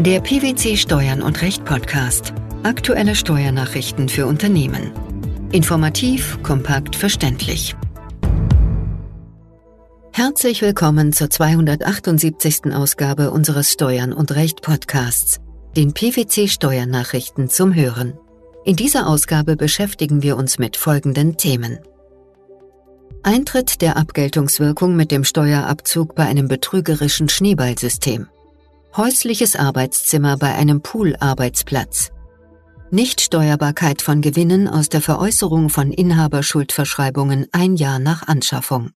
Der PwC Steuern und Recht Podcast. Aktuelle Steuernachrichten für Unternehmen. Informativ, kompakt, verständlich. Herzlich willkommen zur 278. Ausgabe unseres Steuern und Recht Podcasts, den PwC Steuernachrichten zum Hören. In dieser Ausgabe beschäftigen wir uns mit folgenden Themen. Eintritt der Abgeltungswirkung mit dem Steuerabzug bei einem betrügerischen Schneeballsystem. Häusliches Arbeitszimmer bei einem Pool-Arbeitsplatz. Nichtsteuerbarkeit von Gewinnen aus der Veräußerung von Inhaberschuldverschreibungen ein Jahr nach Anschaffung.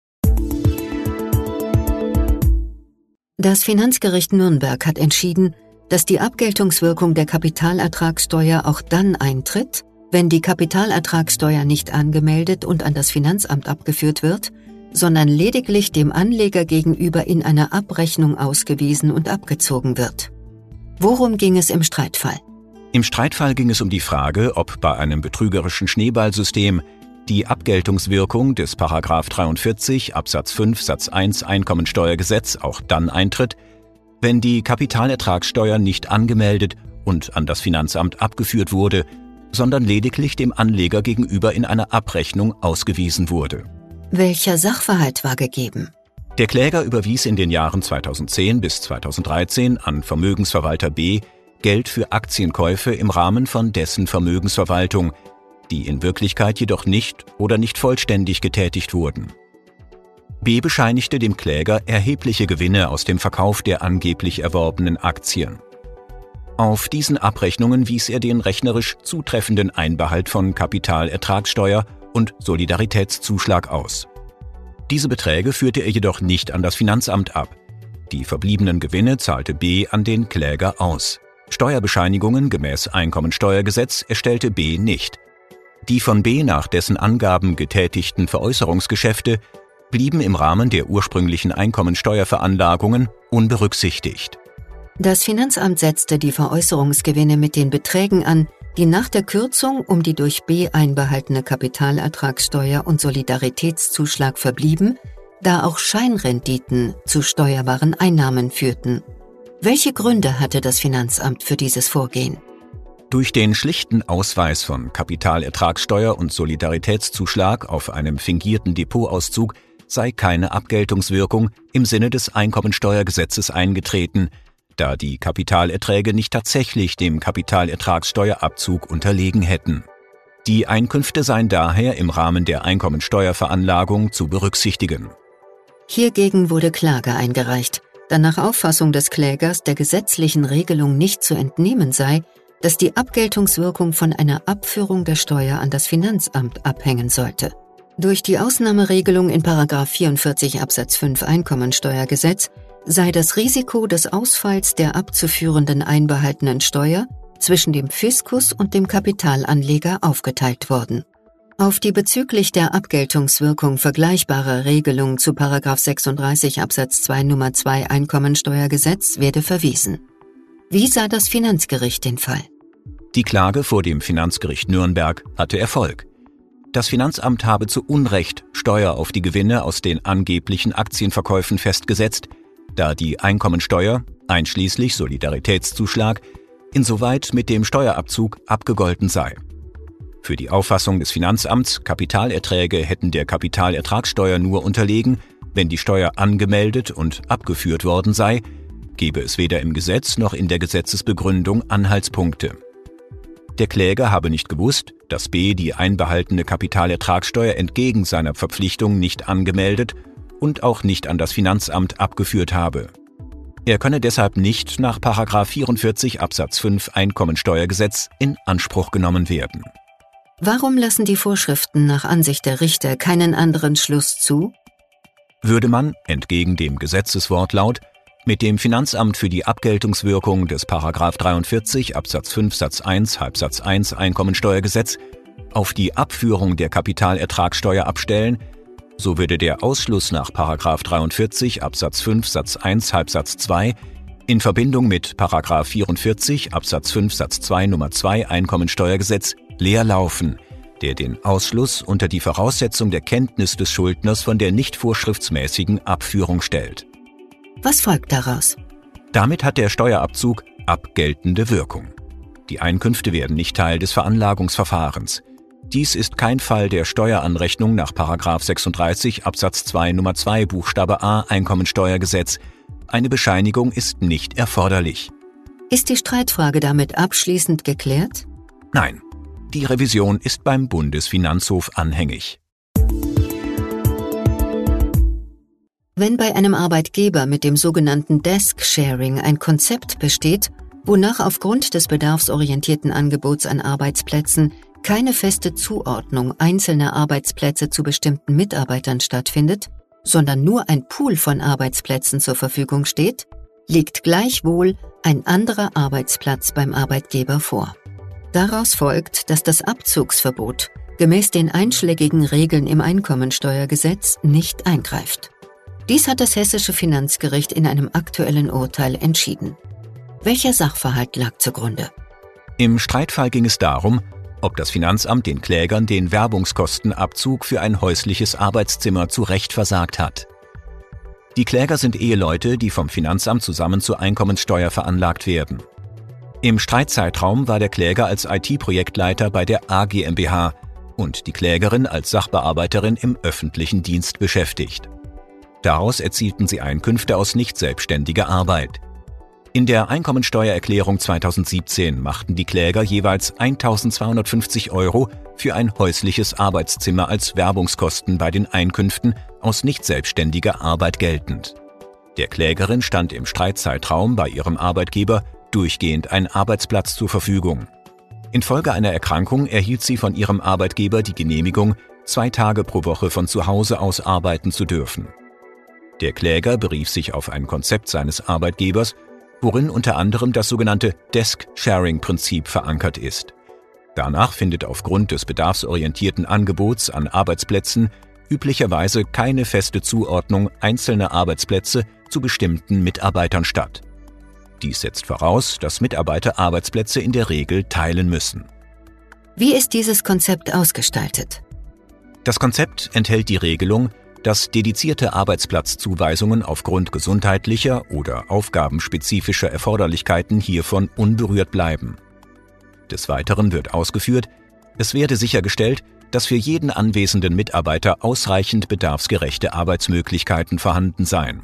Das Finanzgericht Nürnberg hat entschieden, dass die Abgeltungswirkung der Kapitalertragssteuer auch dann eintritt, wenn die Kapitalertragssteuer nicht angemeldet und an das Finanzamt abgeführt wird, sondern lediglich dem Anleger gegenüber in einer Abrechnung ausgewiesen und abgezogen wird. Worum ging es im Streitfall? Im Streitfall ging es um die Frage, ob bei einem betrügerischen Schneeballsystem die Abgeltungswirkung des § 43 Absatz 5 Satz 1 Einkommensteuergesetz auch dann eintritt, wenn die Kapitalertragssteuer nicht angemeldet und an das Finanzamt abgeführt wurde, sondern lediglich dem Anleger gegenüber in einer Abrechnung ausgewiesen wurde. Welcher Sachverhalt war gegeben? Der Kläger überwies in den Jahren 2010 bis 2013 an Vermögensverwalter B Geld für Aktienkäufe im Rahmen von dessen Vermögensverwaltung, die in Wirklichkeit jedoch nicht oder nicht vollständig getätigt wurden. B bescheinigte dem Kläger erhebliche Gewinne aus dem Verkauf der angeblich erworbenen Aktien. Auf diesen Abrechnungen wies er den rechnerisch zutreffenden Einbehalt von Kapitalertragssteuer und Solidaritätszuschlag aus. Diese Beträge führte er jedoch nicht an das Finanzamt ab. Die verbliebenen Gewinne zahlte B an den Kläger aus. Steuerbescheinigungen gemäß Einkommensteuergesetz erstellte B nicht. Die von B nach dessen Angaben getätigten Veräußerungsgeschäfte blieben im Rahmen der ursprünglichen Einkommensteuerveranlagungen unberücksichtigt. Das Finanzamt setzte die Veräußerungsgewinne mit den Beträgen an, die nach der Kürzung um die durch B einbehaltene Kapitalertragssteuer und Solidaritätszuschlag verblieben, da auch Scheinrenditen zu steuerbaren Einnahmen führten. Welche Gründe hatte das Finanzamt für dieses Vorgehen? Durch den schlichten Ausweis von Kapitalertragssteuer und Solidaritätszuschlag auf einem fingierten Depotauszug sei keine Abgeltungswirkung im Sinne des Einkommensteuergesetzes eingetreten, da die Kapitalerträge nicht tatsächlich dem Kapitalertragssteuerabzug unterlegen hätten. Die Einkünfte seien daher im Rahmen der Einkommensteuerveranlagung zu berücksichtigen. Hiergegen wurde Klage eingereicht, da nach Auffassung des Klägers der gesetzlichen Regelung nicht zu entnehmen sei, dass die Abgeltungswirkung von einer Abführung der Steuer an das Finanzamt abhängen sollte. Durch die Ausnahmeregelung in § 44 Absatz 5 Einkommensteuergesetz sei das Risiko des Ausfalls der abzuführenden einbehaltenen Steuer zwischen dem Fiskus und dem Kapitalanleger aufgeteilt worden. Auf die bezüglich der Abgeltungswirkung vergleichbare Regelung zu § 36 Absatz 2 Nummer 2 Einkommensteuergesetz werde verwiesen. Wie sah das Finanzgericht den Fall? Die Klage vor dem Finanzgericht Nürnberg hatte Erfolg. Das Finanzamt habe zu Unrecht Steuer auf die Gewinne aus den angeblichen Aktienverkäufen festgesetzt, da die Einkommensteuer, einschließlich Solidaritätszuschlag, insoweit mit dem Steuerabzug abgegolten sei. Für die Auffassung des Finanzamts, Kapitalerträge hätten der Kapitalertragssteuer nur unterlegen, wenn die Steuer angemeldet und abgeführt worden sei, gebe es weder im Gesetz noch in der Gesetzesbegründung Anhaltspunkte. Der Kläger habe nicht gewusst, dass B die einbehaltene Kapitalertragssteuer entgegen seiner Verpflichtung nicht angemeldet und auch nicht an das Finanzamt abgeführt habe. Er könne deshalb nicht nach § 44 Absatz 5 Einkommensteuergesetz in Anspruch genommen werden. Warum lassen die Vorschriften nach Ansicht der Richter keinen anderen Schluss zu? Würde man, entgegen dem Gesetzeswortlaut, mit dem Finanzamt für die Abgeltungswirkung des § 43 Absatz 5 Satz 1 Halbsatz 1 Einkommensteuergesetz auf die Abführung der Kapitalertragssteuer abstellen, so würde der Ausschluss nach § 43 Absatz 5 Satz 1 Halbsatz 2 in Verbindung mit § 44 Absatz 5 Satz 2 Nummer 2 Einkommensteuergesetz leer laufen, der den Ausschluss unter die Voraussetzung der Kenntnis des Schuldners von der nicht vorschriftsmäßigen Abführung stellt. Was folgt daraus? Damit hat der Steuerabzug Abgeltende Wirkung. Die Einkünfte werden nicht Teil des Veranlagungsverfahrens. Dies ist kein Fall der Steueranrechnung nach § 36 Absatz 2 Nummer 2 Buchstabe a Einkommensteuergesetz. Eine Bescheinigung ist nicht erforderlich. Ist die Streitfrage damit abschließend geklärt? Nein. Die Revision ist beim Bundesfinanzhof anhängig. Wenn bei einem Arbeitgeber mit dem sogenannten Desk-Sharing ein Konzept besteht, wonach aufgrund des bedarfsorientierten Angebots an Arbeitsplätzen keine feste Zuordnung einzelner Arbeitsplätze zu bestimmten Mitarbeitern stattfindet, sondern nur ein Pool von Arbeitsplätzen zur Verfügung steht, liegt gleichwohl ein anderer Arbeitsplatz beim Arbeitgeber vor. Daraus folgt, dass das Abzugsverbot gemäß den einschlägigen Regeln im Einkommensteuergesetz nicht eingreift. Dies hat das Hessische Finanzgericht in einem aktuellen Urteil entschieden. Welcher Sachverhalt lag zugrunde? Im Streitfall ging es darum, ob das Finanzamt den Klägern den Werbungskostenabzug für ein häusliches Arbeitszimmer zu Recht versagt hat. Die Kläger sind Eheleute, die vom Finanzamt zusammen zur Einkommensteuer veranlagt werden. Im Streitzeitraum war der Kläger als IT-Projektleiter bei der A GmbH und die Klägerin als Sachbearbeiterin im öffentlichen Dienst beschäftigt. Daraus erzielten sie Einkünfte aus nicht selbstständiger Arbeit. In der Einkommensteuererklärung 2017 machten die Kläger jeweils 1.250 € für ein häusliches Arbeitszimmer als Werbungskosten bei den Einkünften aus nicht selbstständiger Arbeit geltend. Der Klägerin stand im Streitzeitraum bei ihrem Arbeitgeber durchgehend ein Arbeitsplatz zur Verfügung. Infolge einer Erkrankung erhielt sie von ihrem Arbeitgeber die Genehmigung, 2 Tage pro Woche von zu Hause aus arbeiten zu dürfen. Der Kläger berief sich auf ein Konzept seines Arbeitgebers, worin unter anderem das sogenannte Desk-Sharing-Prinzip verankert ist. Danach findet aufgrund des bedarfsorientierten Angebots an Arbeitsplätzen üblicherweise keine feste Zuordnung einzelner Arbeitsplätze zu bestimmten Mitarbeitern statt. Dies setzt voraus, dass Mitarbeiter Arbeitsplätze in der Regel teilen müssen. Wie ist dieses Konzept ausgestaltet? Das Konzept enthält die Regelung, dass dedizierte Arbeitsplatzzuweisungen aufgrund gesundheitlicher oder aufgabenspezifischer Erforderlichkeiten hiervon unberührt bleiben. Des Weiteren wird ausgeführt, es werde sichergestellt, dass für jeden anwesenden Mitarbeiter ausreichend bedarfsgerechte Arbeitsmöglichkeiten vorhanden seien.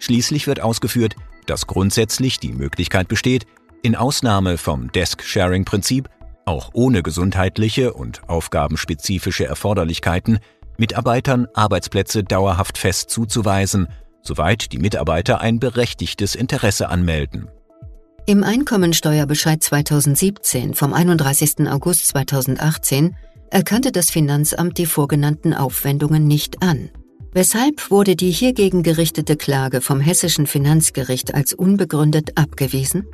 Schließlich wird ausgeführt, dass grundsätzlich die Möglichkeit besteht, in Ausnahme vom Desk-Sharing-Prinzip auch ohne gesundheitliche und aufgabenspezifische Erforderlichkeiten Mitarbeitern Arbeitsplätze dauerhaft fest zuzuweisen, soweit die Mitarbeiter ein berechtigtes Interesse anmelden. Im Einkommensteuerbescheid 2017 vom 31. August 2018 erkannte das Finanzamt die vorgenannten Aufwendungen nicht an, weshalb wurde die hiergegen gerichtete Klage vom Hessischen Finanzgericht als unbegründet abgewiesen?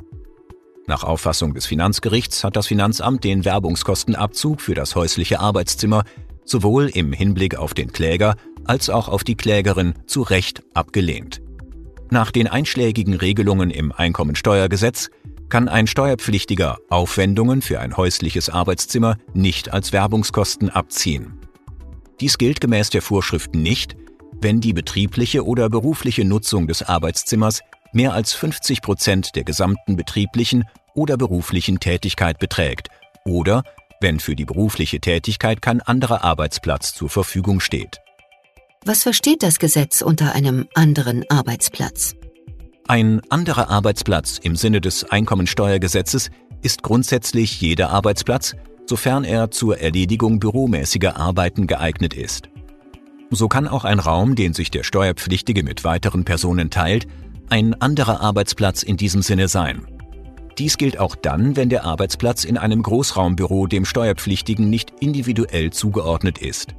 Nach Auffassung des Finanzgerichts hat das Finanzamt den Werbungskostenabzug für das häusliche Arbeitszimmer sowohl im Hinblick auf den Kläger als auch auf die Klägerin zu Recht abgelehnt. Nach den einschlägigen Regelungen im Einkommensteuergesetz kann ein Steuerpflichtiger Aufwendungen für ein häusliches Arbeitszimmer nicht als Werbungskosten abziehen. Dies gilt gemäß der Vorschriften nicht, wenn die betriebliche oder berufliche Nutzung des Arbeitszimmers mehr als 50% der gesamten betrieblichen oder beruflichen Tätigkeit beträgt oder wenn für die berufliche Tätigkeit kein anderer Arbeitsplatz zur Verfügung steht. Was versteht das Gesetz unter einem anderen Arbeitsplatz? Ein anderer Arbeitsplatz im Sinne des Einkommensteuergesetzes ist grundsätzlich jeder Arbeitsplatz, sofern er zur Erledigung büromäßiger Arbeiten geeignet ist. So kann auch ein Raum, den sich der Steuerpflichtige mit weiteren Personen teilt, ein anderer Arbeitsplatz in diesem Sinne sein. Dies gilt auch dann, wenn der Arbeitsplatz in einem Großraumbüro dem Steuerpflichtigen nicht individuell zugeordnet ist.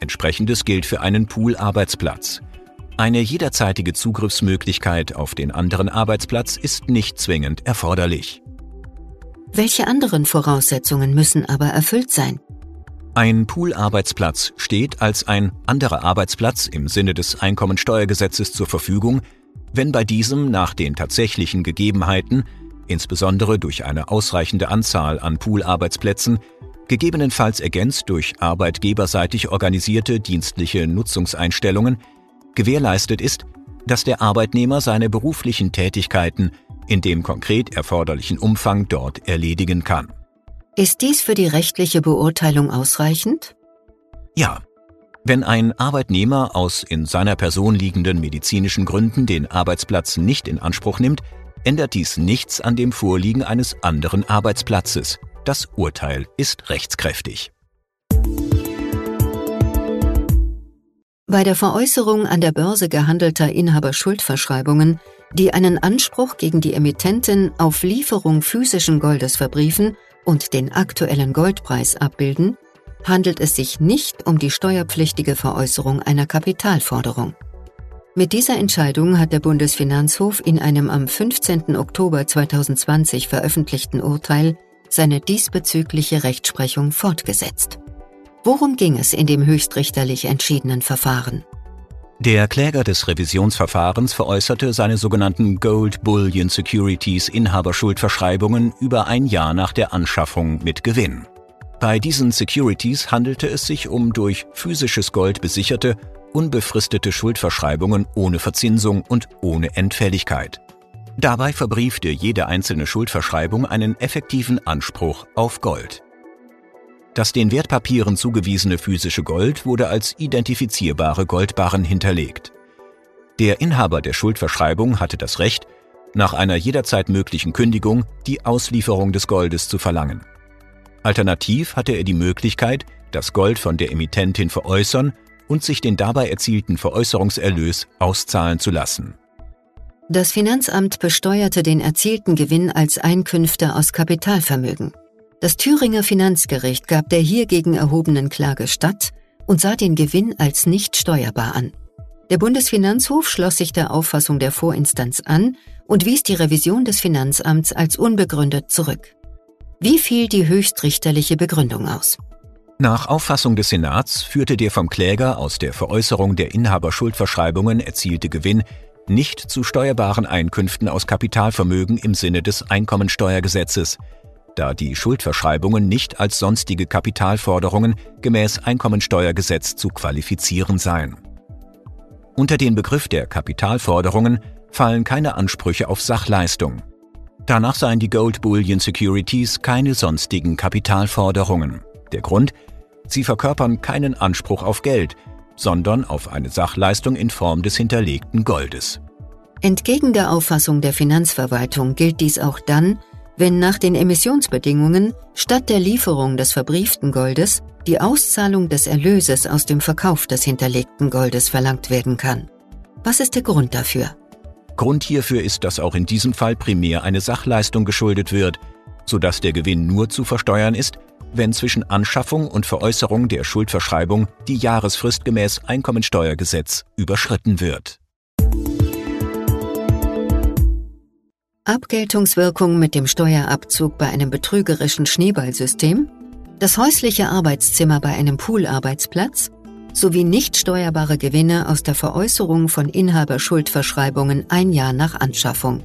Entsprechendes gilt für einen Pool-Arbeitsplatz. Eine jederzeitige Zugriffsmöglichkeit auf den anderen Arbeitsplatz ist nicht zwingend erforderlich. Welche anderen Voraussetzungen müssen aber erfüllt sein? Ein Pool-Arbeitsplatz steht als ein anderer Arbeitsplatz im Sinne des Einkommensteuergesetzes zur Verfügung, wenn bei diesem nach den tatsächlichen Gegebenheiten insbesondere durch eine ausreichende Anzahl an Pool-Arbeitsplätzen, gegebenenfalls ergänzt durch arbeitgeberseitig organisierte dienstliche Nutzungseinstellungen, gewährleistet ist, dass der Arbeitnehmer seine beruflichen Tätigkeiten in dem konkret erforderlichen Umfang dort erledigen kann. Ist dies für die rechtliche Beurteilung ausreichend? Ja. Wenn ein Arbeitnehmer aus in seiner Person liegenden medizinischen Gründen den Arbeitsplatz nicht in Anspruch nimmt, ändert dies nichts an dem Vorliegen eines anderen Arbeitsplatzes. Das Urteil ist rechtskräftig. Bei der Veräußerung an der Börse gehandelter Inhaberschuldverschreibungen, die einen Anspruch gegen die Emittentin auf Lieferung physischen Goldes verbriefen und den aktuellen Goldpreis abbilden, handelt es sich nicht um die steuerpflichtige Veräußerung einer Kapitalforderung. Mit dieser Entscheidung hat der Bundesfinanzhof in einem am 15. Oktober 2020 veröffentlichten Urteil seine diesbezügliche Rechtsprechung fortgesetzt. Worum ging es in dem höchstrichterlich entschiedenen Verfahren? Der Kläger des Revisionsverfahrens veräußerte seine sogenannten Gold Bullion Securities Inhaberschuldverschreibungen über ein Jahr nach der Anschaffung mit Gewinn. Bei diesen Securities handelte es sich um durch physisches Gold besicherte, unbefristete Schuldverschreibungen ohne Verzinsung und ohne Endfälligkeit. Dabei verbriefte jede einzelne Schuldverschreibung einen effektiven Anspruch auf Gold. Das den Wertpapieren zugewiesene physische Gold wurde als identifizierbare Goldbarren hinterlegt. Der Inhaber der Schuldverschreibung hatte das Recht, nach einer jederzeit möglichen Kündigung die Auslieferung des Goldes zu verlangen. Alternativ hatte er die Möglichkeit, das Gold von der Emittentin veräußern und sich den dabei erzielten Veräußerungserlös auszahlen zu lassen. Das Finanzamt besteuerte den erzielten Gewinn als Einkünfte aus Kapitalvermögen. Das Thüringer Finanzgericht gab der hiergegen erhobenen Klage statt und sah den Gewinn als nicht steuerbar an. Der Bundesfinanzhof schloss sich der Auffassung der Vorinstanz an und wies die Revision des Finanzamts als unbegründet zurück. Wie fiel die höchstrichterliche Begründung aus? Nach Auffassung des Senats führte der vom Kläger aus der Veräußerung der Inhaberschuldverschreibungen erzielte Gewinn nicht zu steuerbaren Einkünften aus Kapitalvermögen im Sinne des Einkommensteuergesetzes, da die Schuldverschreibungen nicht als sonstige Kapitalforderungen gemäß Einkommensteuergesetz zu qualifizieren seien. Unter den Begriff der Kapitalforderungen fallen keine Ansprüche auf Sachleistung. Danach seien die Gold Bullion Securities keine sonstigen Kapitalforderungen. Der Grund? Sie verkörpern keinen Anspruch auf Geld, sondern auf eine Sachleistung in Form des hinterlegten Goldes. Entgegen der Auffassung der Finanzverwaltung gilt dies auch dann, wenn nach den Emissionsbedingungen statt der Lieferung des verbrieften Goldes die Auszahlung des Erlöses aus dem Verkauf des hinterlegten Goldes verlangt werden kann. Was ist der Grund dafür? Grund hierfür ist, dass auch in diesem Fall primär eine Sachleistung geschuldet wird, sodass der Gewinn nur zu versteuern ist, wenn zwischen Anschaffung und Veräußerung der Schuldverschreibung die Jahresfrist gemäß Einkommensteuergesetz überschritten wird. Abgeltungswirkung mit dem Steuerabzug bei einem betrügerischen Schneeballsystem, das häusliche Arbeitszimmer bei einem Pool-Arbeitsplatz sowie nicht steuerbare Gewinne aus der Veräußerung von Inhaberschuldverschreibungen ein Jahr nach Anschaffung.